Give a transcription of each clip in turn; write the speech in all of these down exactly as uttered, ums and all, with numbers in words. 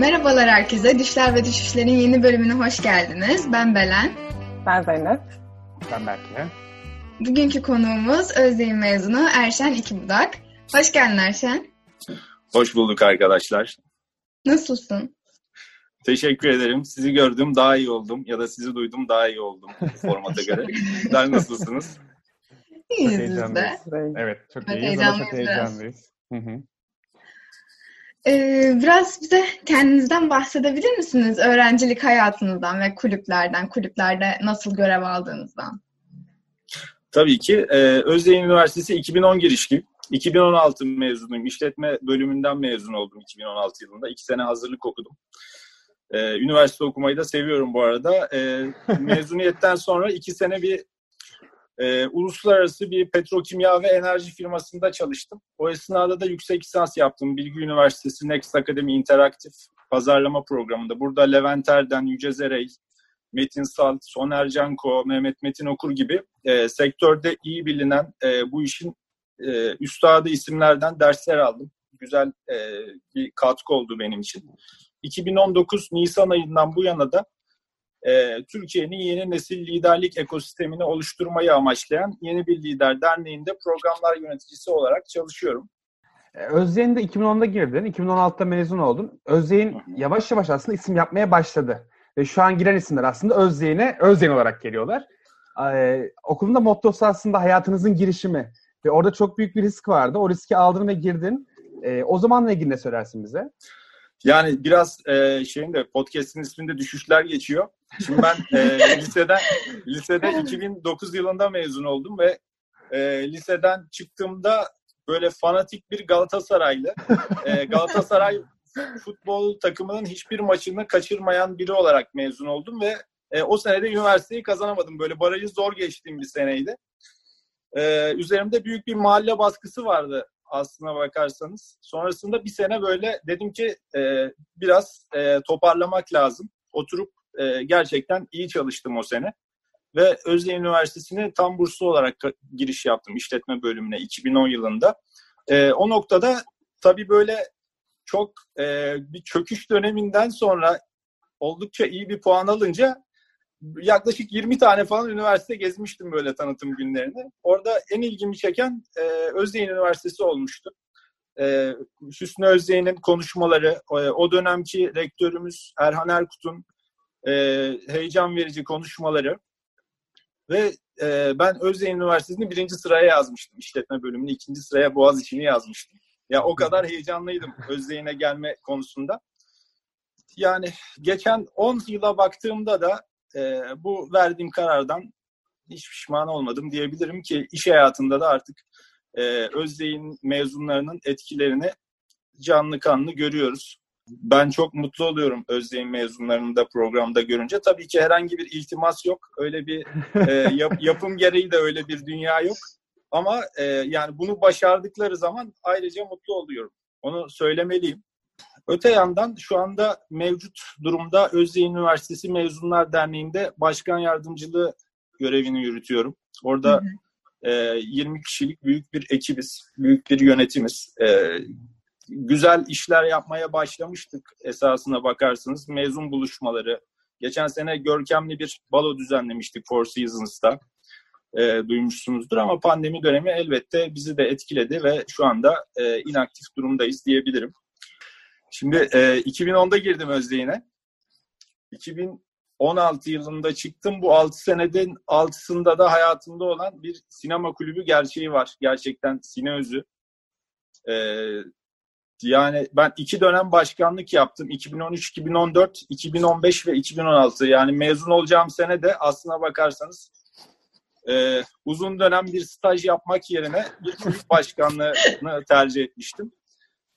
Merhabalar herkese. Düşler ve Düşüşler'in yeni bölümüne hoş geldiniz. Ben Belen. Ben Zeynep. Ben Berke. Bugünkü konuğumuz Özyeğin mezunu Erşen Hekimbudak. Hoş geldin Erşen. Hoş bulduk arkadaşlar. Nasılsın? Teşekkür ederim. Sizi gördüm daha iyi oldum ya da sizi duydum daha iyi oldum formata göre. Sizler nasılsınız? İyiyiz biz de. Evet, çok iyiyiz ama çok heyecanlıyız. Hı hı. Ee, biraz bize kendinizden bahsedebilir misiniz? Öğrencilik hayatınızdan ve kulüplerden, kulüplerde nasıl görev aldığınızdan. Tabii ki. Ee, Özyeğin Üniversitesi iki bin on girişli. iki bin on altı mezunuyum. İşletme bölümünden mezun oldum iki bin on altı yılında. İki sene hazırlık okudum. Ee, üniversite okumayı da seviyorum bu arada. Ee, mezuniyetten sonra iki sene bir Ee, uluslararası bir petrokimya ve enerji firmasında çalıştım. O esnada da yüksek lisans yaptım. Bilgi Üniversitesi Next Akademi İnteraktif Pazarlama Programı'nda. Burada Levent Erden, Yüce Zerey, Metin Salt, Soner Canko, Mehmet Metin Okur gibi e, sektörde iyi bilinen e, bu işin e, üstadı isimlerden dersler aldım. Güzel e, bir katkı oldu benim için. iki bin on dokuz Nisan ayından bu yana da Türkiye'nin yeni nesil liderlik ekosistemini oluşturmayı amaçlayan Yeni Bir Lider Derneği'nde programlar yöneticisi olarak çalışıyorum. Özyeğin de iki bin onda girdin, iki bin on altıda mezun oldun. Özyeğin yavaş yavaş aslında isim yapmaya başladı. Ve şu an giren isimler aslında Özyeğin'e Özyeğin olarak geliyorlar. Ee, okulun da mottosu aslında hayatınızın girişimi. Ve orada çok büyük bir risk vardı. O riski aldın ve girdin. Ee, o zamanla ilgili ne söylersin bize? Yani biraz e, şeyin de podcast'in isminde düşüşler geçiyor. Şimdi ben e, liseden liseden iki bin dokuz yılında mezun oldum ve e, liseden çıktığımda böyle fanatik bir Galatasaraylı, e, Galatasaray futbol takımının hiçbir maçını kaçırmayan biri olarak mezun oldum ve e, o sene de üniversiteyi kazanamadım. Böyle barajı zor geçtiğim bir seneydi. E, üzerimde büyük bir mahalle baskısı vardı. Aslına bakarsanız. Sonrasında bir sene böyle dedim ki e, biraz e, toparlamak lazım. Oturup e, gerçekten iyi çalıştım o sene. Ve Özyeğin Üniversitesi'ne tam burslu olarak giriş yaptım işletme bölümüne iki bin on yılında. E, o noktada tabii böyle çok e, bir çöküş döneminden sonra oldukça iyi bir puan alınca yaklaşık yirmi tane falan üniversite gezmiştim böyle tanıtım günlerini. Orada en ilgimi çeken e, Özyeğin Üniversitesi olmuştu. E, Hüsnü Özyeğin'in konuşmaları, e, o dönemki rektörümüz Erhan Erkut'un e, heyecan verici konuşmaları ve e, ben Özyeğin Üniversitesi'ni birinci sıraya yazmıştım. İşletme bölümünü ikinci sıraya Boğaziçi'ni yazmıştım. Ya o kadar heyecanlıydım Özyeğin'e gelme konusunda. Yani geçen on yıla baktığımda da Ee, bu verdiğim karardan hiç pişman olmadım diyebilirim ki iş hayatında da artık e, Özyeğin mezunlarının etkilerini canlı kanlı görüyoruz. Ben çok mutlu oluyorum Özyeğin mezunlarını da programda görünce. Tabii ki herhangi bir iltimas yok. Öyle bir e, yap, yapım gereği de öyle bir dünya yok. Ama e, yani bunu başardıkları zaman ayrıca mutlu oluyorum. Onu söylemeliyim. Öte yandan şu anda mevcut durumda Özyeğin Üniversitesi Mezunlar Derneği'nde başkan yardımcılığı görevini yürütüyorum. Orada hı hı. E, yirmi kişilik büyük bir ekibiz, büyük bir yönetimiz. E, güzel işler yapmaya başlamıştık esasına bakarsanız. Mezun buluşmaları. Geçen sene görkemli bir balo düzenlemiştik Four Seasons'ta. E, duymuşsunuzdur ama pandemi dönemi elbette bizi de etkiledi ve şu anda e, inaktif durumdayız diyebilirim. Şimdi e, iki bin onda girdim Özyeğin'e. iki bin on altı yılında çıktım. Bu altı seneden altısında da hayatımda olan bir sinema kulübü gerçeği var. Gerçekten Sine Özü. E, yani ben iki dönem başkanlık yaptım. iki bin on üç, iki bin on dört, iki bin on beş ve iki bin on altı. Yani mezun olacağım sene de aslına bakarsanız e, uzun dönem bir staj yapmak yerine bir kulüp başkanlığını tercih etmiştim.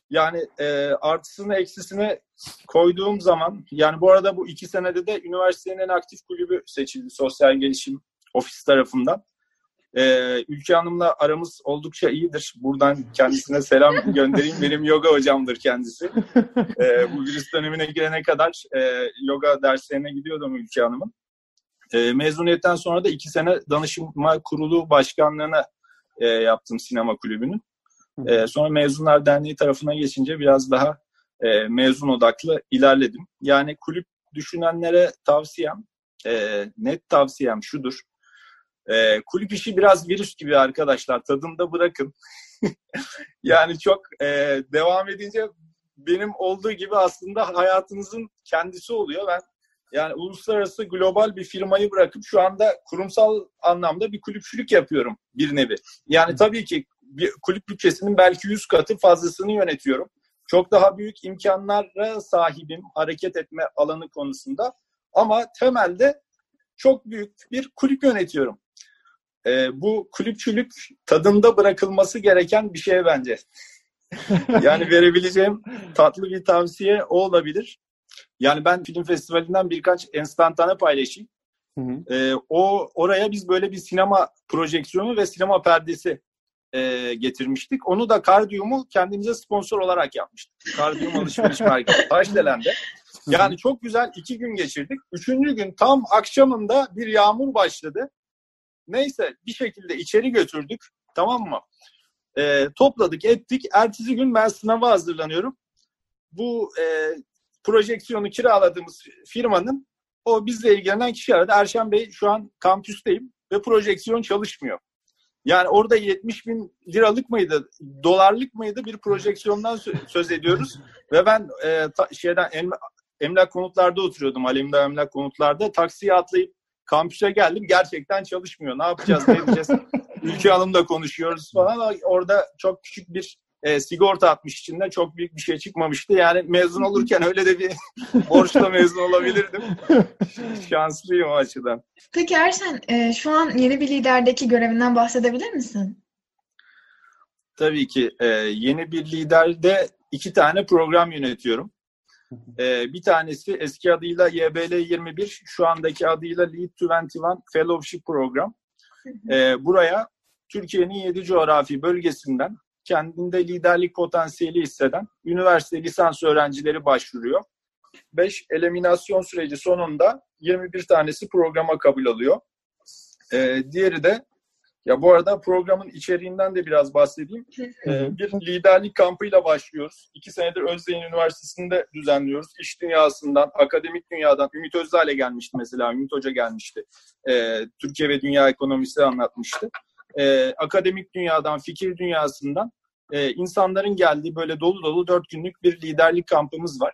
Yani e, artısını eksisini koyduğum zaman, yani bu arada bu iki senede de üniversitenin en aktif kulübü seçildi sosyal gelişim ofisi tarafından. E, Ülke Hanım'la aramız oldukça iyidir. Buradan kendisine selam göndereyim. Benim yoga hocamdır kendisi. E, bu virüs dönemine girene kadar e, yoga derslerine gidiyordum Ülke Hanım'ın. E, mezuniyetten sonra da iki sene danışma kurulu başkanlığına e, yaptım sinema kulübünün. Sonra Mezunlar Derneği tarafına geçince biraz daha e, mezun odaklı ilerledim. Yani kulüp düşünenlere tavsiyem, e, net tavsiyem şudur. E, kulüp işi biraz virüs gibi arkadaşlar, tadında bırakın. Yani çok e, devam edince benim olduğu gibi aslında hayatınızın kendisi oluyor. Ben yani uluslararası global bir firmayı bırakıp şu anda kurumsal anlamda bir kulüpçülük yapıyorum bir nevi. Yani tabii ki bir kulüp bütçesinin belki yüz katı fazlasını yönetiyorum. Çok daha büyük imkanlara sahibim hareket etme alanı konusunda. Ama temelde çok büyük bir kulüp yönetiyorum. E, bu kulüpçülük tadında bırakılması gereken bir şey bence. Yani verebileceğim tatlı bir tavsiye o olabilir. Yani ben film festivalinden birkaç enstantane paylaşayım. Hı hı. E, o oraya biz böyle bir sinema projeksiyonu ve sinema perdesi e, getirmiştik. Onu da Kardiyom'u kendimize sponsor olarak yapmıştık. Kardiyom Alışveriş Merkezi Taşdelen'de. Yani çok güzel iki gün geçirdik. Üçüncü gün tam akşamında bir yağmur başladı. Neyse bir şekilde içeri götürdük. Tamam mı? E, topladık ettik. Ertesi gün ben sınava hazırlanıyorum. Bu e, projeksiyonu kiraladığımız firmanın o bizle ilgilenen kişi aradı. Erşen Bey, şu an kampüsteyim ve projeksiyon çalışmıyor. Yani orada yetmiş bin liralık mıydı, dolarlık mıydı bir projeksiyondan söz ediyoruz. Ve ben e, ta, şeyden em, emlak konutlarda oturuyordum. Halim'de emlak konutlarda. Taksiye atlayıp kampüse geldim. Gerçekten çalışmıyor. Ne yapacağız, ne edeceğiz? Ülke Hanım'la konuşuyoruz falan. Orada çok küçük bir E, sigorta atmış içinde, çok büyük bir şey çıkmamıştı. Yani mezun olurken öyle de bir borçla mezun olabilirdim. Şanslıyım o açıdan. Peki Erşen, e, şu an Yeni Bir Lider'deki görevinden bahsedebilir misin? Tabii ki. E, Yeni Bir Lider'de iki tane program yönetiyorum. E, bir tanesi eski adıyla Y B L yirmi bir, şu andaki adıyla Lead yirmi bir Fellowship Program. E, buraya Türkiye'nin yedi coğrafi bölgesinden kendinde liderlik potansiyeli hisseden üniversite lisans öğrencileri başvuruyor. beş eliminasyon süreci sonunda yirmi bir tanesi programa kabul alıyor. Ee, diğeri de, ya bu arada programın içeriğinden de biraz bahsedeyim. Ee, bir liderlik kampıyla başlıyoruz. iki senedir Özyeğin Üniversitesi'nde düzenliyoruz. İş dünyasından, akademik dünyadan Ümit Özdağ'la gelmişti mesela. Ümit Hoca gelmişti. Ee, Türkiye ve Dünya Ekonomisi anlatmıştı. E, akademik dünyadan, fikir dünyasından e, insanların geldiği böyle dolu dolu dört günlük bir liderlik kampımız var.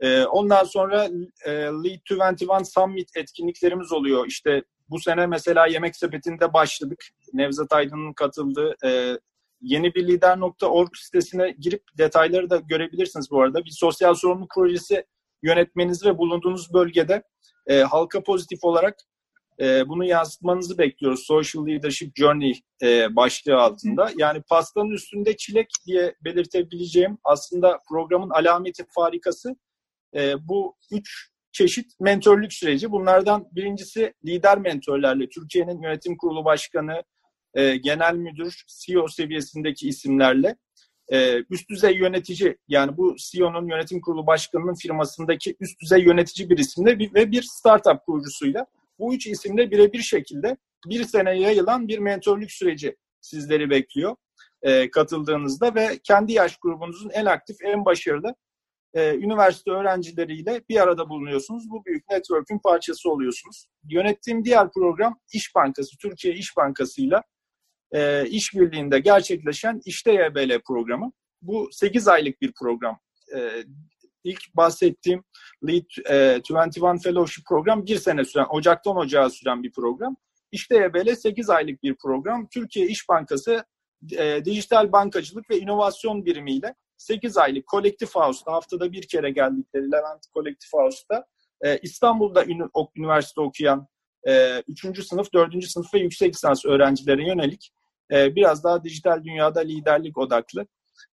E, ondan sonra e, Lead yirmi bir Summit etkinliklerimiz oluyor. İşte bu sene mesela Yemek Sepeti'nde başladık. Nevzat Aydın'ın katıldığı e, yeni bir lider nokta org sitesine girip detayları da görebilirsiniz bu arada. Bir sosyal sorumluluk projesi yönetmeniz ve bulunduğunuz bölgede e, halka pozitif olarak bunu yansıtmanızı bekliyoruz. Social Leadership Journey başlığı altında. Yani pastanın üstünde çilek diye belirtebileceğim aslında programın alameti farikası bu üç çeşit mentörlük süreci. Bunlardan birincisi lider mentörlerle Türkiye'nin yönetim kurulu başkanı, genel müdür, C E O seviyesindeki isimlerle üst düzey yönetici, yani bu C E O'nun, yönetim kurulu başkanının firmasındaki üst düzey yönetici bir isimle ve bir startup kurucusuyla. Bu üç isimle birebir şekilde bir seneye yayılan bir mentörlük süreci sizleri bekliyor e, katıldığınızda ve kendi yaş grubunuzun en aktif, en başarılı e, üniversite öğrencileriyle bir arada bulunuyorsunuz. Bu büyük network'ün parçası oluyorsunuz. Yönettiğim diğer program İş Bankası, Türkiye İş Bankası'yla e, işbirliğinde gerçekleşen İşteYBL programı. Bu sekiz aylık bir program. E, İlk bahsettiğim Lead yirmi bir Fellowship program bir sene süren, Ocak'tan Ocağa süren bir program. İşteYBL sekiz aylık bir program. Türkiye İş Bankası e, Dijital Bankacılık ve İnovasyon birimiyle sekiz aylık Kolektif House'da, haftada bir kere geldikleri Levent Kolektif House'da e, İstanbul'da ün, ok, üniversite okuyan e, üçüncü sınıf, dördüncü sınıf ve yüksek lisans öğrencilere yönelik e, biraz daha dijital dünyada liderlik odaklı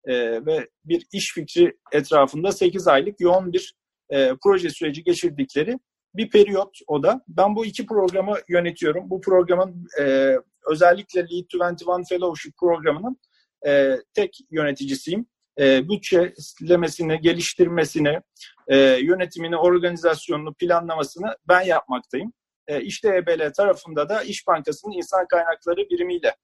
Ee, ve bir iş fikri etrafında sekiz aylık yoğun bir e, proje süreci geçirdikleri bir periyot o da. Ben bu iki programı yönetiyorum. Bu programın e, özellikle Lead yirmi bir Fellowship programının e, tek yöneticisiyim. E, bütçelemesini, geliştirmesini, e, yönetimini, organizasyonunu, planlamasını ben yapmaktayım. E, İşteYBL tarafında da İş Bankası'nın İnsan Kaynakları birimiyle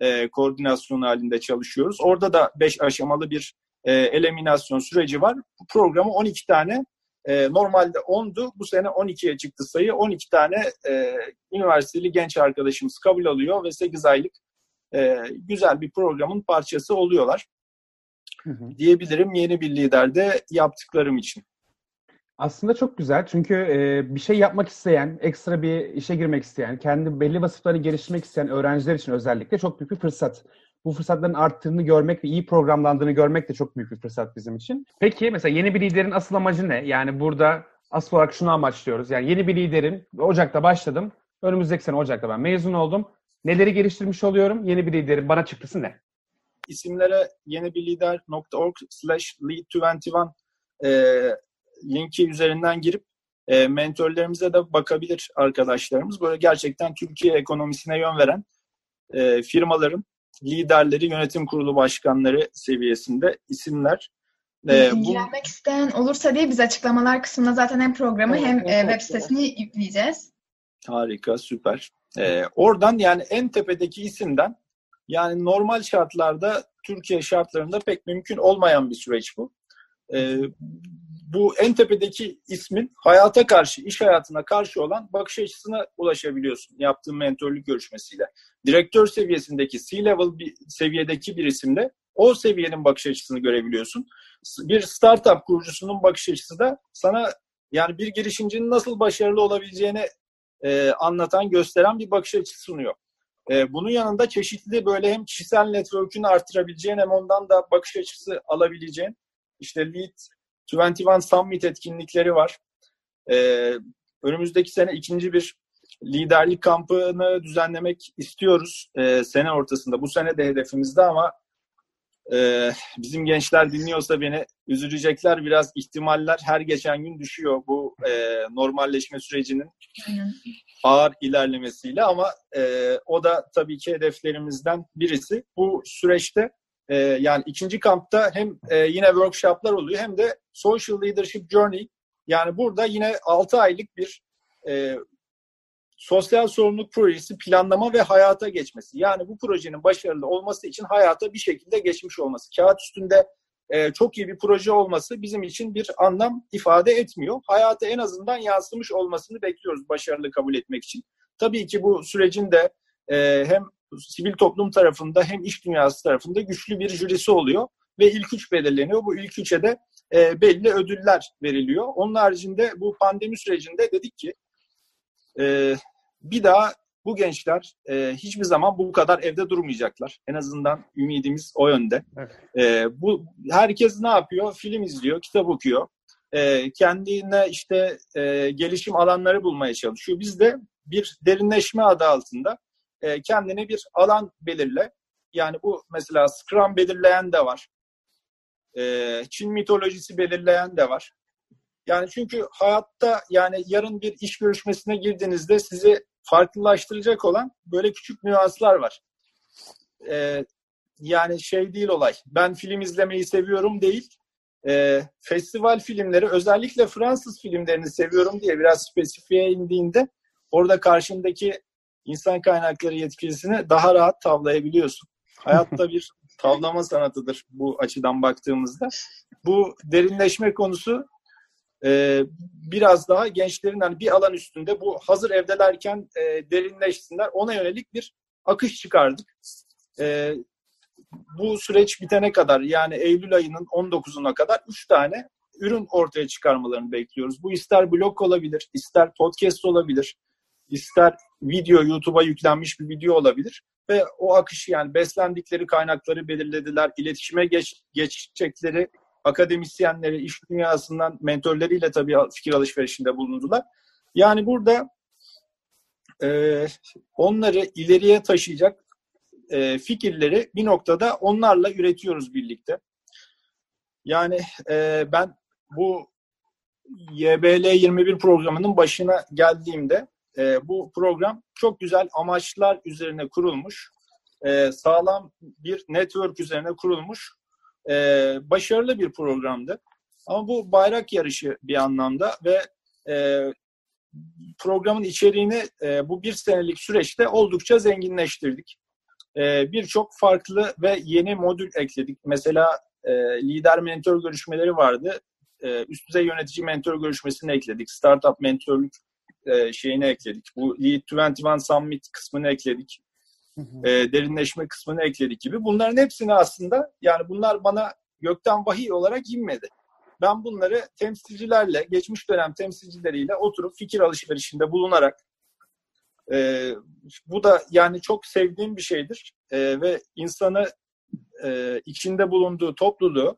E, koordinasyon halinde çalışıyoruz. Orada da beş aşamalı bir e, eliminasyon süreci var. Bu programı on iki tane, e, normalde ondu, bu sene on ikiye çıktı sayı. on iki tane e, üniversiteli genç arkadaşımız kabul alıyor ve sekiz aylık e, güzel bir programın parçası oluyorlar. Hı hı. Diyebilirim Yeni Bir Lider'de yaptıklarım için. Aslında çok güzel, çünkü e, bir şey yapmak isteyen, ekstra bir işe girmek isteyen, kendi belli vasıflarını geliştirmek isteyen öğrenciler için özellikle çok büyük bir fırsat. Bu fırsatların arttığını görmek ve iyi programlandığını görmek de çok büyük bir fırsat bizim için. Peki mesela yeni bir liderin asıl amacı ne? Yani burada asıl olarak şunu amaçlıyoruz. Yani yeni bir liderim, Ocak'ta başladım, önümüzdeki sene Ocak'ta ben mezun oldum. Neleri geliştirmiş oluyorum? Yeni bir liderin bana çıktısı ne? İsimlere yenibirlider nokta org slash lead yirmi bir eee linki üzerinden girip e, mentorlarımıza da bakabilir arkadaşlarımız. Böyle gerçekten Türkiye ekonomisine yön veren e, firmaların liderleri, yönetim kurulu başkanları seviyesinde isimler. E, İlgilenmek bu... isteyen olursa diye biz açıklamalar kısmında zaten hem programı evet, hem evet, web sitesini evet. yükleyeceğiz. Harika, süper. E, oradan yani en tepedeki isimden, yani normal şartlarda, Türkiye şartlarında pek mümkün olmayan bir süreç bu. E, Bu en tepedeki ismin hayata karşı, iş hayatına karşı olan bakış açısına ulaşabiliyorsun yaptığın mentorluk görüşmesiyle. Direktör seviyesindeki C-level bir, seviyedeki bir isimle o seviyenin bakış açısını görebiliyorsun. Bir startup kurucusunun bakış açısı da sana, yani bir girişimcinin nasıl başarılı olabileceğini e, anlatan, gösteren bir bakış açısı sunuyor. E, bunun yanında çeşitli böyle hem kişisel network'ünü artırabileceğin hem ondan da bakış açısı alabileceğin, işte lead yirmi bir Summit etkinlikleri var. Ee, önümüzdeki sene ikinci bir liderlik kampını düzenlemek istiyoruz. Ee, sene ortasında. Bu sene de hedefimizde ama e, bizim gençler dinliyorsa beni üzülecekler. Biraz ihtimaller her geçen gün düşüyor bu e, normalleşme sürecinin ağır ilerlemesiyle, ama e, o da tabii ki hedeflerimizden birisi. Bu süreçte yani ikinci kampta hem yine workshoplar oluyor hem de Social Leadership Journey. Yani burada yine altı aylık bir e, sosyal sorumluluk projesi planlama ve hayata geçmesi. Yani bu projenin başarılı olması için hayata bir şekilde geçmiş olması. Kağıt üstünde e, çok iyi bir proje olması bizim için bir anlam ifade etmiyor. Hayata en azından yansımış olmasını bekliyoruz başarılı kabul etmek için. Tabii ki bu sürecin de e, hem sivil toplum tarafında hem iş dünyası tarafında güçlü bir jürisi oluyor ve ilk üç belirleniyor. Bu ilk üçe de e, belli ödüller veriliyor. Onun haricinde bu pandemi sürecinde dedik ki e, bir daha bu gençler e, hiçbir zaman bu kadar evde durmayacaklar. En azından ümidimiz o yönde. Evet. E, bu herkes ne yapıyor? Film izliyor, kitap okuyor. E, kendine işte e, gelişim alanları bulmaya çalışıyor. Biz de bir derinleşme adı altında kendine bir alan belirle. Yani bu mesela Scrum belirleyen de var. Çin mitolojisi belirleyen de var. Yani çünkü hayatta, yani yarın bir iş görüşmesine girdiğinizde sizi farklılaştıracak olan böyle küçük nüanslar var. Yani şey değil olay. Ben film izlemeyi seviyorum değil. Festival filmleri, özellikle Fransız filmlerini seviyorum diye biraz spesifiye indiğinde orada karşındaki İnsan kaynakları yetkilisini daha rahat tavlayabiliyorsun. Hayatta bir tavlama sanatıdır bu açıdan baktığımızda. Bu derinleşme konusu e, biraz daha gençlerin hani bir alan üstünde, bu hazır evdelerken e, derinleşsinler. Ona yönelik bir akış çıkardık. E, bu süreç bitene kadar, yani Eylül ayının on dokuzuna kadar üç tane ürün ortaya çıkarmalarını bekliyoruz. Bu ister blog olabilir, ister podcast olabilir, İster video, YouTube'a yüklenmiş bir video olabilir ve o akışı, yani beslendikleri kaynakları belirlediler, iletişime geç, geçecekleri akademisyenleri, iş dünyasından mentorlarıyla tabii fikir alışverişinde bulundular. Yani burada e, onları ileriye taşıyacak e, fikirleri bir noktada onlarla üretiyoruz birlikte. Yani e, ben bu Y B L yirmi bir programının başına geldiğimde E, bu program çok güzel amaçlar üzerine kurulmuş, e, sağlam bir network üzerine kurulmuş, e, başarılı bir programdı. Ama bu bayrak yarışı bir anlamda ve e, programın içeriğini e, bu bir senelik süreçte oldukça zenginleştirdik. E, Birçok farklı ve yeni modül ekledik. Mesela e, lider mentor görüşmeleri vardı. E, üst düzey yönetici mentor görüşmesini ekledik. Startup mentorluk e, şeyini ekledik. Bu Lead yirmi bir Summit kısmını ekledik. Hı hı. E, derinleşme kısmını ekledik gibi. Bunların hepsini aslında, yani bunlar bana gökten vahiy olarak inmedi. Ben bunları temsilcilerle, geçmiş dönem temsilcileriyle oturup fikir alışverişinde bulunarak, e, bu da yani çok sevdiğim bir şeydir. E, ve insanı e, içinde bulunduğu topluluğu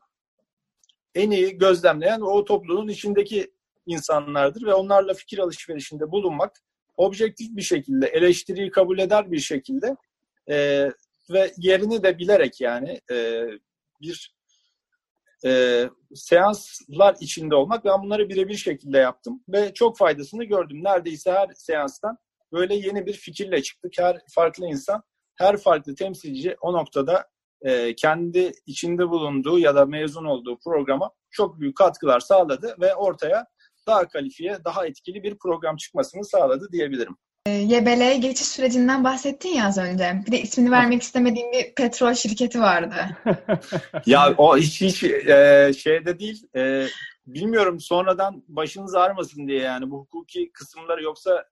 en iyi gözlemleyen o topluluğun içindeki insanlardır ve onlarla fikir alışverişinde bulunmak, objektif bir şekilde, eleştiriyi kabul eder bir şekilde e, ve yerini de bilerek, yani e, bir e, seanslar içinde olmak. Ben bunları birebir şekilde yaptım ve çok faydasını gördüm. Neredeyse her seanstan böyle yeni bir fikirle çıktık. Her farklı insan, her farklı temsilci o noktada e, kendi içinde bulunduğu ya da mezun olduğu programa çok büyük katkılar sağladı ve ortaya daha kalifiye, daha etkili bir program çıkmasını sağladı diyebilirim. Y B L'ye geçiş sürecinden bahsettin ya az önce. Bir de ismini vermek istemediğim bir petrol şirketi vardı. Ya o hiç, hiç e, şeyde değil. E, bilmiyorum, sonradan başınız ağrımasın diye, yani bu hukuki kısımları, yoksa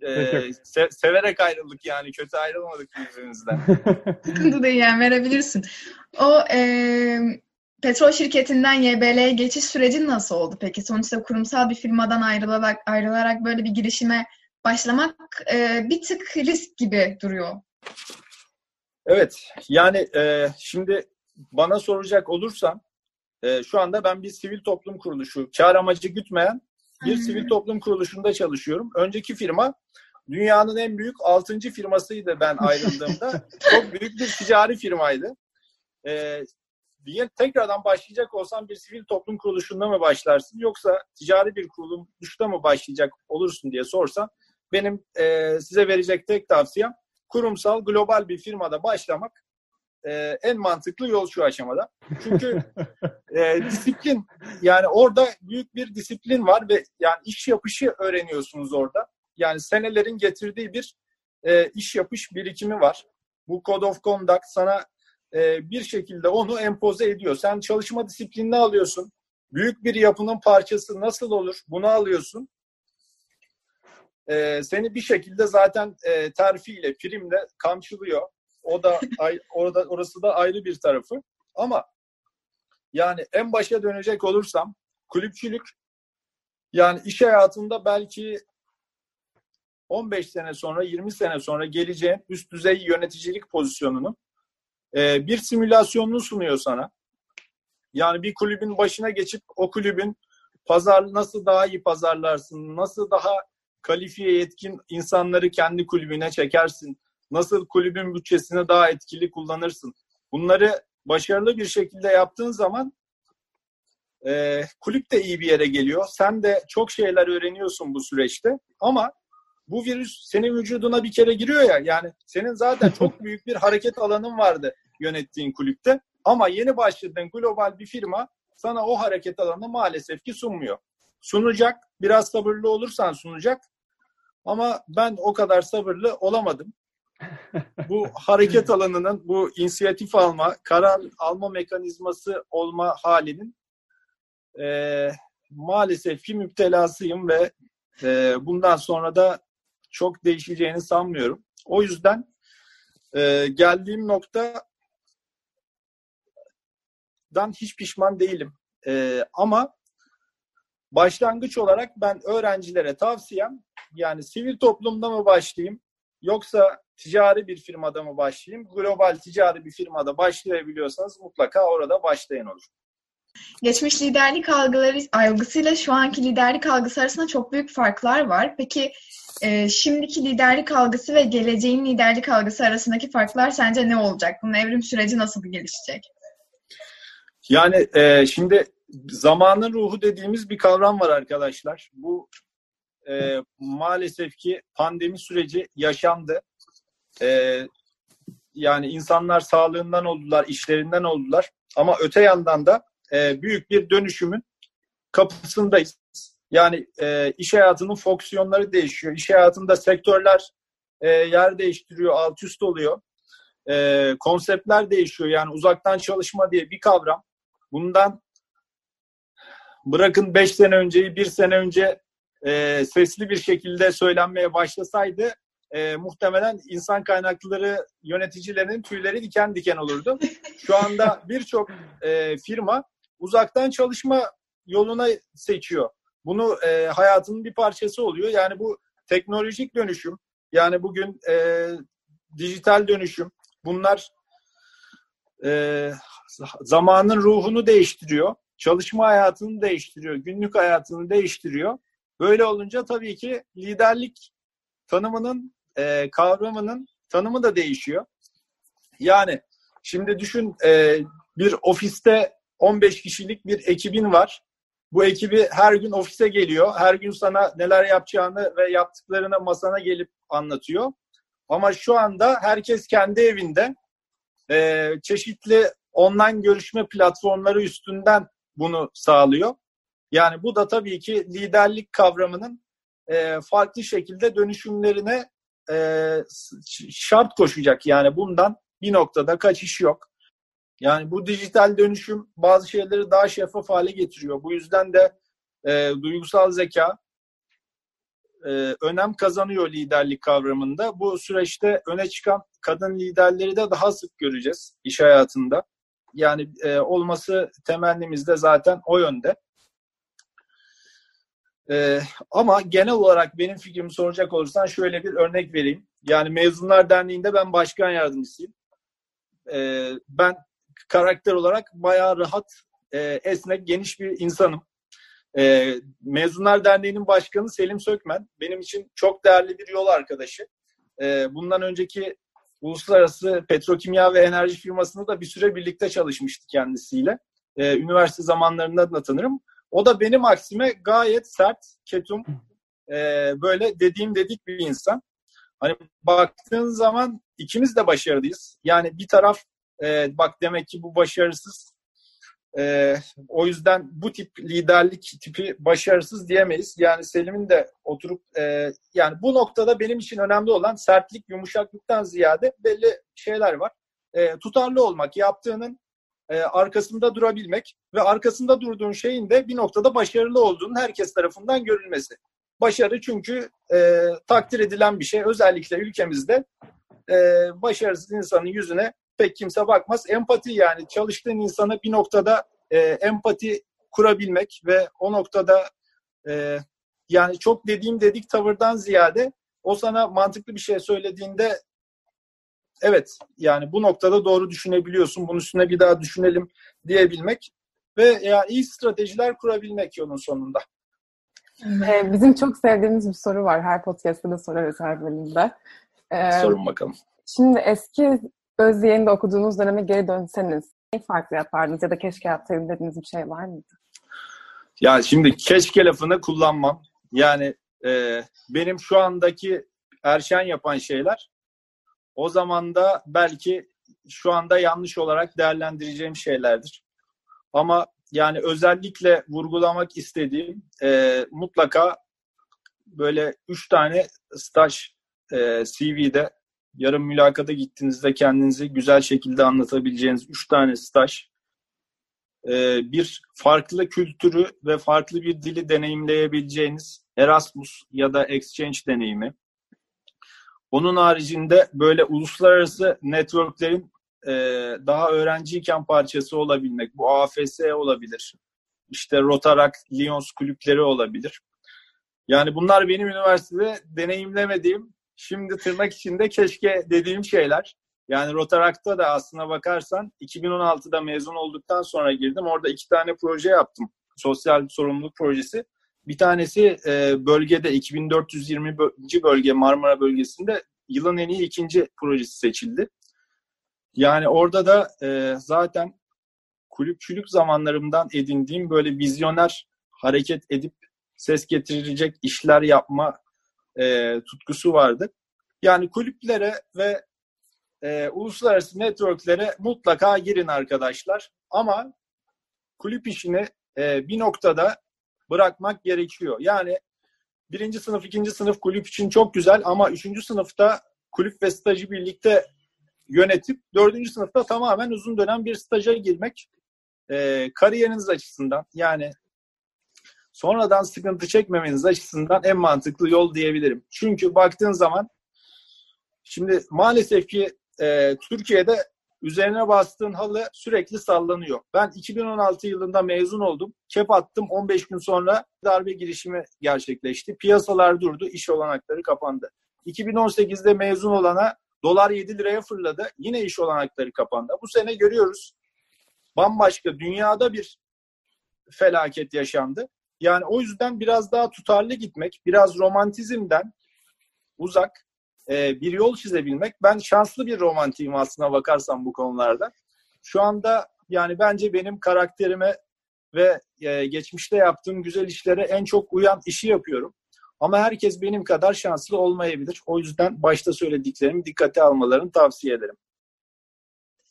e, se- severek ayrıldık, yani kötü ayrılmadık birbirimizden. Sıkıntı değil yani, verebilirsin. O e, petrol şirketinden Y B L'ye geçiş süreci nasıl oldu peki? Sonuçta kurumsal bir firmadan ayrılarak, ayrılarak böyle bir girişime başlamak e, bir tık risk gibi duruyor. Evet, yani e, şimdi bana soracak olursan, e, şu anda ben bir sivil toplum kuruluşu, kar amacı gütmeyen bir hmm. sivil toplum kuruluşunda çalışıyorum. Önceki firma dünyanın en büyük altıncı firmasıydı ben ayrıldığımda. Çok büyük bir ticari firmaydı. E, diye tekrardan başlayacak olsam bir sivil toplum kuruluşunda mı başlarsın, yoksa ticari bir kuruluşta mı başlayacak olursun diye sorsam, benim e, size verecek tek tavsiyem kurumsal global bir firmada başlamak e, en mantıklı yol şu aşamada. Çünkü e, disiplin, yani orada büyük bir disiplin var ve yani iş yapışı öğreniyorsunuz orada. Yani senelerin getirdiği bir e, iş yapış birikimi var. Bu Code of Conduct sana e, bir şekilde onu empoze ediyor. Sen çalışma disiplinini alıyorsun. Büyük bir yapının parçası nasıl olur? Bunu alıyorsun. Ee, seni bir şekilde zaten e, terfiyle, primle kamçılıyor. O da ay, orada, orası da ayrı bir tarafı. Ama yani en başa dönecek olursam, kulüpçülük, yani iş hayatında belki on beş sene sonra, yirmi sene sonra geleceğin üst düzey yöneticilik pozisyonunu e, bir simülasyonunu sunuyor sana. Yani bir kulübün başına geçip o kulübün pazar, nasıl daha iyi pazarlarsın, nasıl daha kalifiye, yetkin insanları kendi kulübüne çekersin, nasıl kulübün bütçesini daha etkili kullanırsın. Bunları başarılı bir şekilde yaptığın zaman e, kulüp de iyi bir yere geliyor. Sen de çok şeyler öğreniyorsun bu süreçte. Ama bu virüs senin vücuduna bir kere giriyor ya, yani senin zaten çok büyük bir hareket alanın vardı yönettiğin kulüpte. Ama yeni başladığın global bir firma sana o hareket alanı maalesef ki sunmuyor. Sunacak, biraz sabırlı olursan sunacak. Ama ben o kadar sabırlı olamadım. Bu hareket alanının, bu inisiyatif alma, karar alma mekanizması olma halinin e, maalesef ki müptelasıyım ve e, bundan sonra da çok değişeceğini sanmıyorum. O yüzden e, geldiğim noktadan hiç pişman değilim. E, ama başlangıç olarak ben öğrencilere tavsiyem, yani sivil toplumda mı başlayayım, yoksa ticari bir firmada mı başlayayım? Global ticari bir firmada başlayabiliyorsanız mutlaka orada başlayın olur. Geçmiş liderlik algıları, algısıyla şu anki liderlik algısı arasında çok büyük farklar var. Peki e, şimdiki liderlik algısı ve geleceğin liderlik algısı arasındaki farklar sence ne olacak? Bunun evrim süreci nasıl gelişecek? Yani e, şimdi zamanın ruhu dediğimiz bir kavram var arkadaşlar. Bu e, maalesef ki pandemi süreci yaşandı. E, yani insanlar sağlığından oldular, işlerinden oldular. Ama öte yandan da e, büyük bir dönüşümün kapısındayız. Yani e, iş hayatının fonksiyonları değişiyor. İş hayatında sektörler e, yer değiştiriyor, alt üst oluyor. E, konseptler değişiyor. Yani uzaktan çalışma diye bir kavram. Bundan bırakın beş sene önceyi, bir sene önce e, sesli bir şekilde söylenmeye başlasaydı e, muhtemelen insan kaynakları yöneticilerinin tüyleri diken diken olurdu. Şu anda birçok e, firma uzaktan çalışma yoluna seçiyor. Bunu e, hayatının bir parçası oluyor. Yani bu teknolojik dönüşüm, yani bugün e, dijital dönüşüm, bunlar e, zamanın ruhunu değiştiriyor. Çalışma hayatını değiştiriyor, günlük hayatını değiştiriyor. Böyle olunca tabii ki liderlik tanımının, e, kavramının tanımı da değişiyor. Yani şimdi düşün, e, bir ofiste on beş kişilik bir ekibin var. Bu ekibi her gün ofise geliyor. Her gün sana neler yapacağını ve yaptıklarını masana gelip anlatıyor. Ama şu anda herkes kendi evinde e, çeşitli online görüşme platformları üstünden bunu sağlıyor. Yani bu da tabii ki liderlik kavramının e, farklı şekilde dönüşümlerine e, şart koşacak. Yani bundan bir noktada kaçış yok. Yani bu dijital dönüşüm bazı şeyleri daha şeffaf hale getiriyor. Bu yüzden de e, duygusal zeka e, önem kazanıyor liderlik kavramında. Bu süreçte öne çıkan kadın liderleri de daha sık göreceğiz iş hayatında. Yani e, olması temennimiz de zaten o yönde. E, ama genel olarak benim fikrimi soracak olursan şöyle bir örnek vereyim. Yani Mezunlar Derneği'nde ben başkan yardımcısıyım. E, ben karakter olarak bayağı rahat, e, esnek, geniş bir insanım. E, Mezunlar Derneği'nin başkanı Selim Sökmen. Benim için çok değerli bir yol arkadaşı. E, bundan önceki uluslararası petrokimya ve enerji firmasında da bir süre birlikte çalışmıştı kendisiyle. E, üniversite zamanlarında da tanırım. O da benim aksime gayet sert, ketum, e, böyle dediğim dedik bir insan. Hani baktığın zaman ikimiz de başarılıyız. Yani bir taraf e, bak demek ki bu başarısız. E, o yüzden bu tip liderlik tipi başarısız diyemeyiz. Yani Selim'in de oturup e, yani bu noktada benim için önemli olan sertlik, yumuşaklıktan ziyade belli şeyler var. E, tutarlı olmak, yaptığının e, arkasında durabilmek ve arkasında durduğun şeyin de bir noktada başarılı olduğunun herkes tarafından görülmesi. Başarı çünkü e, takdir edilen bir şey. Özellikle ülkemizde e, başarısız insanın yüzüne pek kimse bakmaz. Empati, yani çalıştığın insana bir noktada e, empati kurabilmek ve o noktada e, yani çok dediğim dedik tavırdan ziyade o sana mantıklı bir şey söylediğinde evet, yani bu noktada doğru düşünebiliyorsun, bunun üstüne bir daha düşünelim diyebilmek ve yani iyi stratejiler kurabilmek yolun sonunda. Ee, bizim çok sevdiğimiz bir soru var. Her podcast'ta da sorarız her bölümde. Ee, Sorun bakalım. Şimdi eski Özyeğin'de okuduğunuz döneme geri dönseniz ne farklı yapardınız ya da keşke yapsaydım dediğiniz bir şey var mıydı? Ya şimdi keşke lafını kullanmam. Yani e, benim şu andaki Erşen yapan şeyler o zaman da belki şu anda yanlış olarak değerlendireceğim şeylerdir. Ama yani özellikle vurgulamak istediğim e, mutlaka böyle üç tane staj e, C V'de yarın mülakata gittiğinizde kendinizi güzel şekilde anlatabileceğiniz üç tane staj, e, bir farklı kültürü ve farklı bir dili deneyimleyebileceğiniz Erasmus ya da exchange deneyimi. Onun haricinde böyle uluslararası networklerin daha öğrenciyken parçası olabilmek. Bu A F S olabilir. İşte Rotaract, Lions kulüpleri olabilir. Yani bunlar benim üniversitede deneyimlemediğim, şimdi tırnak içinde keşke dediğim şeyler. Yani Rotaract'ta da aslına bakarsan iki bin on altıda mezun olduktan sonra girdim. Orada iki tane proje yaptım. Sosyal sorumluluk projesi. Bir tanesi bölgede iki bin dört yüz yirmi bölge, Marmara bölgesinde yılın en iyi ikinci projesi seçildi. Yani orada da e, zaten kulüpçülük zamanlarımdan edindiğim böyle vizyoner hareket edip ses getirecek işler yapma e, tutkusu vardı. Yani kulüplere ve e, uluslararası networklere mutlaka girin arkadaşlar. Ama kulüp işini e, bir noktada bırakmak gerekiyor. Yani birinci sınıf, ikinci sınıf kulüp için çok güzel ama üçüncü sınıfta kulüp ve stajı birlikte yönetip dördüncü sınıfta tamamen uzun dönem bir staja girmek e, kariyeriniz açısından, yani sonradan sıkıntı çekmemeniz açısından en mantıklı yol diyebilirim. Çünkü baktığın zaman şimdi maalesef ki e, Türkiye'de üzerine bastığın halı sürekli sallanıyor. Ben iki bin on altı yılında mezun oldum. Kep attım. on beş gün sonra darbe girişimi gerçekleşti. Piyasalar durdu. İş olanakları kapandı. iki bin on sekizde mezun olana dolar yedi liraya fırladı. Yine iş olanakları kapandı. Bu sene görüyoruz. Bambaşka dünyada bir felaket yaşandı. Yani o yüzden biraz daha tutarlı gitmek, biraz romantizmden uzak bir yol çizebilmek. Ben şanslı bir romantiyim aslına bakarsam bu konularda. Şu anda yani bence benim karakterime ve geçmişte yaptığım güzel işlere en çok uyan işi yapıyorum. Ama herkes benim kadar şanslı olmayabilir. O yüzden başta söylediklerimi dikkate almalarını tavsiye ederim.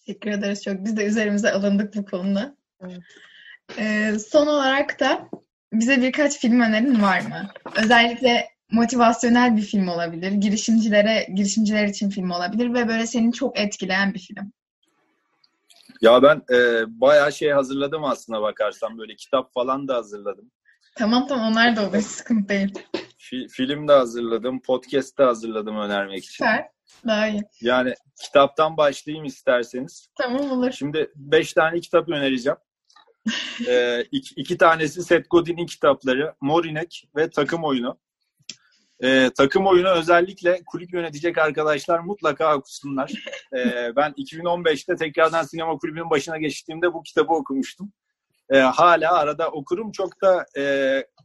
Teşekkür ederiz çok. Biz de üzerimize alındık bu konuda. Evet. Ee, son olarak da bize birkaç film önerin var mı? Özellikle motivasyonel bir film olabilir, girişimcilere, girişimciler için film olabilir ve böyle seni çok etkileyen bir film. Ya ben e, bayağı şey hazırladım aslına bakarsan, böyle kitap falan da hazırladım. Tamam tamam, onlar da olur, sıkıntı değil. Fi, film de hazırladım, podcast da hazırladım önermek için. Süper, daha iyi. Yani kitaptan başlayayım isterseniz. Tamam, olur. Şimdi beş tane kitap önereceğim. e, iki, iki tanesi Seth Godin'in kitapları, Mor İnek ve Takım Oyunu. Ee, takım oyunu özellikle kulüp yönetecek arkadaşlar mutlaka okusunlar. Ee, ben iki bin on beşte tekrardan sinema kulübünün başına geçtiğimde bu kitabı okumuştum. Ee, hala arada okurum. Çok da e,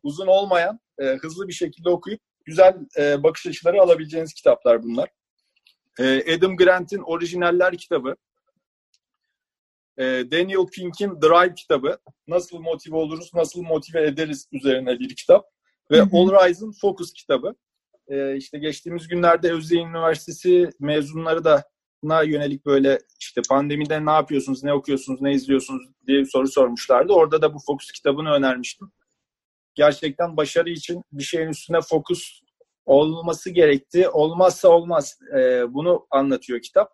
uzun olmayan, e, hızlı bir şekilde okuyup güzel e, bakış açıları alabileceğiniz kitaplar bunlar. Ee, Adam Grant'in Orijinaller kitabı, e, Daniel Pink'in Drive kitabı, Nasıl Motive Oluruz, Nasıl Motive Ederiz üzerine bir kitap ve All Rise'ın Focus kitabı. Ee, işte geçtiğimiz günlerde Özyeğin Üniversitesi mezunları da buna yönelik böyle işte pandemide ne yapıyorsunuz, ne okuyorsunuz, ne izliyorsunuz diye bir soru sormuşlardı. Orada da bu Focus kitabını önermiştim. Gerçekten başarı için bir şeyin üstüne fokus olması gerektiği, olmazsa olmaz. Ee, bunu anlatıyor kitap.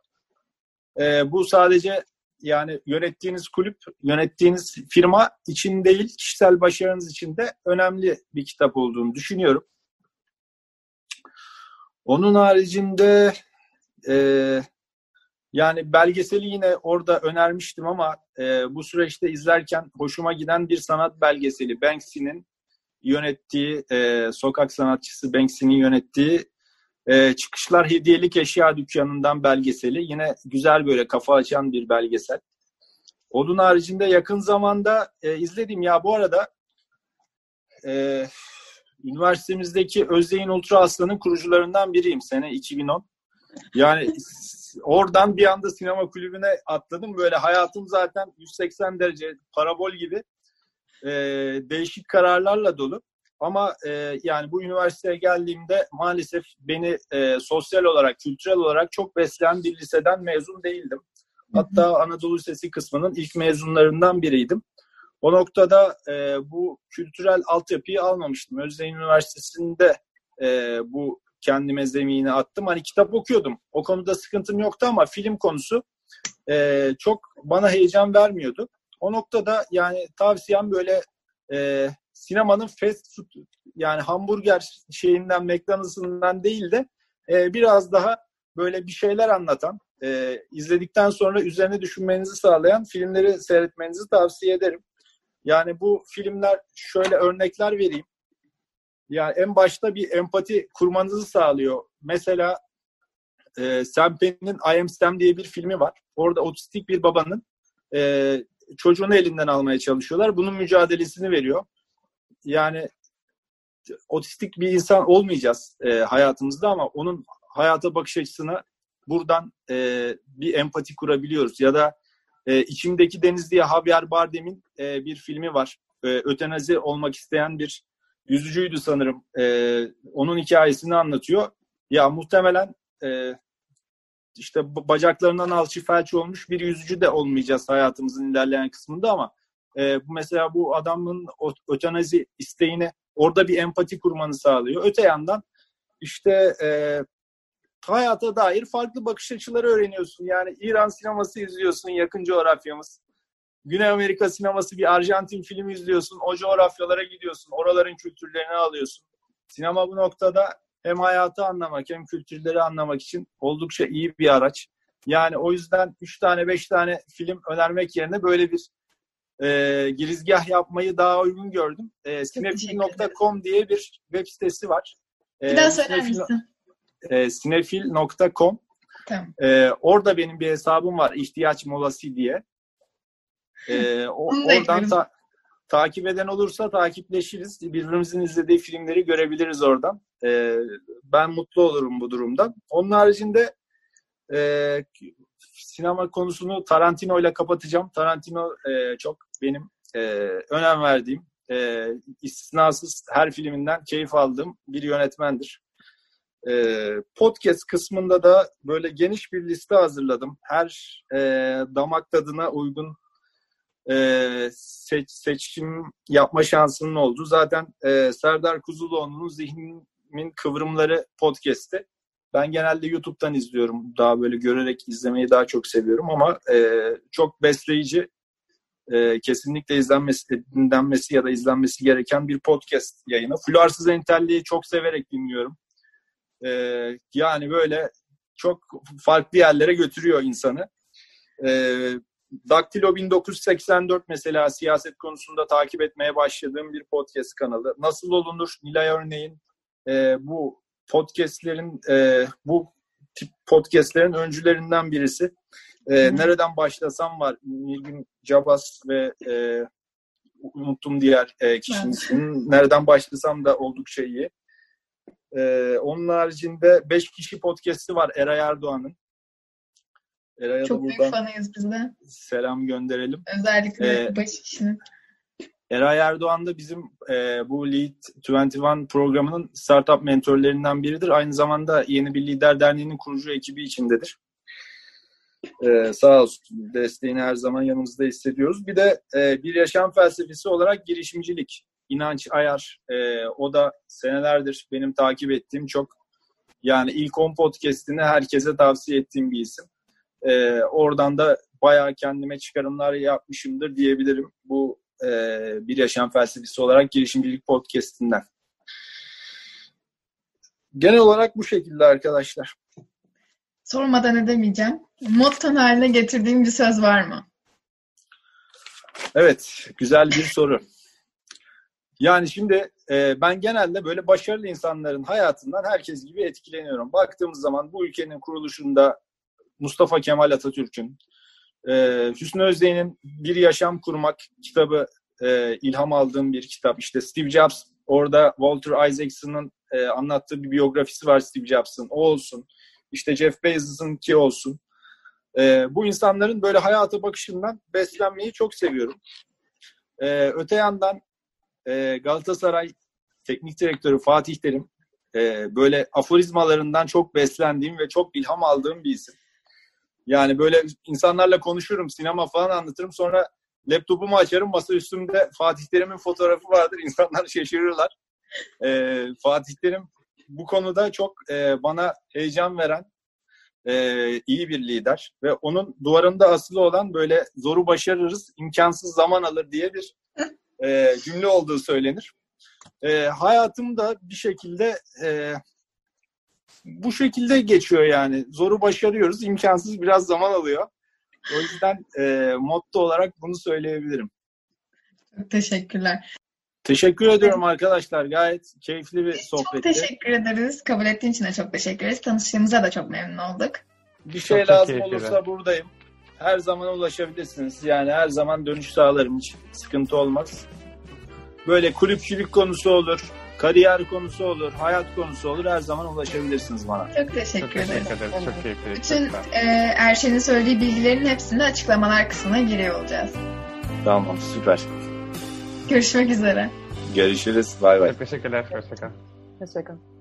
Ee, bu sadece yani yönettiğiniz kulüp, yönettiğiniz firma için değil, kişisel başarınız için de önemli bir kitap olduğunu düşünüyorum. Onun haricinde e, yani belgeseli yine orada önermiştim ama e, bu süreçte izlerken hoşuma giden bir sanat belgeseli. Banksy'nin yönettiği, e, sokak sanatçısı Banksy'nin yönettiği e, Çıkışlar Hediyelik Eşya Dükkanı'ndan belgeseli. Yine güzel, böyle kafa açan bir belgesel. Onun haricinde yakın zamanda e, izledim ya bu arada... E, üniversitemizdeki Özyeğin Ultra Aslan'ın kurucularından biriyim. Sene iki bin on. Yani oradan bir anda sinema kulübüne atladım. Böyle hayatım zaten yüz seksen derece parabol gibi e, değişik kararlarla dolu. Ama e, yani bu üniversiteye geldiğimde maalesef beni e, sosyal olarak, kültürel olarak çok besleyen bir liseden mezun değildim. Hatta Anadolu Lisesi kısmının ilk mezunlarından biriydim. O noktada e, bu kültürel altyapıyı almamıştım. Özyeğin Üniversitesi'nde e, bu kendime zemini attım. Hani kitap okuyordum. O konuda sıkıntım yoktu ama film konusu e, çok bana heyecan vermiyordu. O noktada yani tavsiyem böyle e, sinemanın fast food, yani hamburger şeyinden, McDonald's'ından değil de e, biraz daha böyle bir şeyler anlatan, e, izledikten sonra üzerine düşünmenizi sağlayan filmleri seyretmenizi tavsiye ederim. Yani bu filmler, şöyle örnekler vereyim. Yani en başta bir empati kurmanızı sağlıyor. Mesela e, Sam Penn'in I Am Sam diye bir filmi var. Orada otistik bir babanın e, çocuğunu elinden almaya çalışıyorlar. Bunun mücadelesini veriyor. Yani otistik bir insan olmayacağız e, hayatımızda ama onun hayata bakış açısına buradan e, bir empati kurabiliyoruz. Ya da Ee, İçimdeki Deniz diye Javier Bardem'in e, bir filmi var. E, ötenazi olmak isteyen bir yüzücüydü sanırım. E, onun hikayesini anlatıyor. Ya muhtemelen e, işte bacaklarından alçı felç olmuş bir yüzücü de olmayacağız hayatımızın ilerleyen kısmında ama e, mesela bu adamın ötenazi isteğine orada bir empati kurmanı sağlıyor. Öte yandan işte e, hayata dair farklı bakış açıları öğreniyorsun. Yani İran sineması izliyorsun, yakın coğrafyamız. Güney Amerika sineması, bir Arjantin filmi izliyorsun, o coğrafyalara gidiyorsun, oraların kültürlerini alıyorsun. Sinema bu noktada hem hayatı anlamak hem kültürleri anlamak için oldukça iyi bir araç. Yani o yüzden üç tane beş tane film önermek yerine böyle bir e, girizgah yapmayı daha uygun gördüm. E, Sinefil nokta com diye bir web sitesi var. E, bir daha söyler misin? E, Sinefil nokta com. Tamam. E, orada benim bir hesabım var, ihtiyaç molası diye. E, o, oradan ta, takip eden olursa takipleşiriz. Birbirimizin izlediği filmleri görebiliriz oradan. E, ben mutlu olurum bu durumdan. Onun haricinde e, sinema konusunu Tarantino ile kapatacağım. Tarantino e, çok benim e, önem verdiğim, e, istisnasız her filminden keyif aldığım bir yönetmendir. Podcast kısmında da böyle geniş bir liste hazırladım. Her e, damak tadına uygun e, seç, seçim yapma şansının oldu. Zaten e, Serdar Kuzuloğlu'nun Zihnin Kıvrımları podcast'i. Ben genelde YouTube'dan izliyorum. Daha böyle görerek izlemeyi daha çok seviyorum ama e, çok besleyici, e, kesinlikle izlenmesi, dinlenmesi ya da izlenmesi gereken bir podcast yayını. Fularsız Entelli'yi çok severek dinliyorum. Ee, yani böyle çok farklı yerlere götürüyor insanı. Ee, Daktilo bin dokuz yüz seksen dört mesela siyaset konusunda takip etmeye başladığım bir podcast kanalı. Nasıl olunur? Nilay Örneğin e, bu podcastlerin e, bu tip podcastlerin öncülerinden birisi. E, nereden başlasam var. Nilgün Cabas ve e, unuttum diğer e, kişinin. Nereden başlasam da oldukça iyi. Ee, onun haricinde beş kişi podcast'i var Eray Erdoğan'ın. Eray'a çok büyük fanıyız biz de. Selam gönderelim. Özellikle ee, beş kişinin. Eray Erdoğan da bizim e, bu Lead yirmi bir programının startup mentorlarından biridir. Aynı zamanda Yeni Bir Lider Derneği'nin kurucu ekibi içindedir. Ee, sağ olsun. Desteğini her zaman yanımızda hissediyoruz. Bir de e, bir yaşam felsefesi olarak girişimcilik. İnanç Ayar, e, o da senelerdir benim takip ettiğim çok, yani ilk on podcast'ini herkese tavsiye ettiğim bir isim. E, oradan da bayağı kendime çıkarımlar yapmışımdır diyebilirim. Bu e, bir yaşam felsefesi olarak girişimcilik podcast'inden. Genel olarak bu şekilde arkadaşlar. Sormadan edemeyeceğim. Motton haline getirdiğim bir söz var mı? Evet, güzel bir soru. Yani şimdi e, ben genelde böyle başarılı insanların hayatından herkes gibi etkileniyorum. Baktığımız zaman bu ülkenin kuruluşunda Mustafa Kemal Atatürk'ün, e, Hüsnü Özyeğin'in Bir Yaşam Kurmak kitabı e, ilham aldığım bir kitap. İşte Steve Jobs, orada Walter Isaacson'ın e, anlattığı bir biyografisi var Steve Jobs'ın. O olsun. İşte Jeff Bezos'unki olsun. E, bu insanların böyle hayata bakışından beslenmeyi çok seviyorum. E, öte yandan Galatasaray Teknik Direktörü Fatih Terim böyle aforizmalarından çok beslendiğim ve çok ilham aldığım bir isim. Yani böyle insanlarla konuşurum, sinema falan anlatırım. Sonra laptopumu açarım, masa üstümde Fatih Terim'in fotoğrafı vardır. İnsanlar şaşırırlar. Fatih Terim bu konuda çok bana heyecan veren iyi bir lider. Ve onun duvarında asılı olan böyle zoru başarırız, imkansız zaman alır diye bir E, cümle olduğu söylenir. E, hayatım da bir şekilde e, bu şekilde geçiyor yani. Zoru başarıyoruz, imkansız biraz zaman alıyor. O yüzden e, motto olarak bunu söyleyebilirim. Çok teşekkürler. Teşekkür ediyorum arkadaşlar. Gayet keyifli bir sohbetti. Çok teşekkür ederiz. Kabul ettiğin için de çok teşekkür ederiz. Tanıştığımıza da çok memnun olduk. Bir şey çok lazım çok olursa ben buradayım. Her zaman ulaşabilirsiniz. Yani her zaman dönüş sağlarım. Hiç sıkıntı olmaz. Böyle kulüpçülük konusu olur, kariyer konusu olur, hayat konusu olur. Her zaman ulaşabilirsiniz bana. Çok teşekkür, çok teşekkür ederim. ederim. Çok keyifli. Bütün e, Erşen'in söylediği bilgilerin hepsini açıklamalar kısmına giriyor olacağız. Tamam, süper. Görüşmek üzere. Görüşürüz. Bay bay. Teşekkürler. Hoşçakal. Hoşçakal.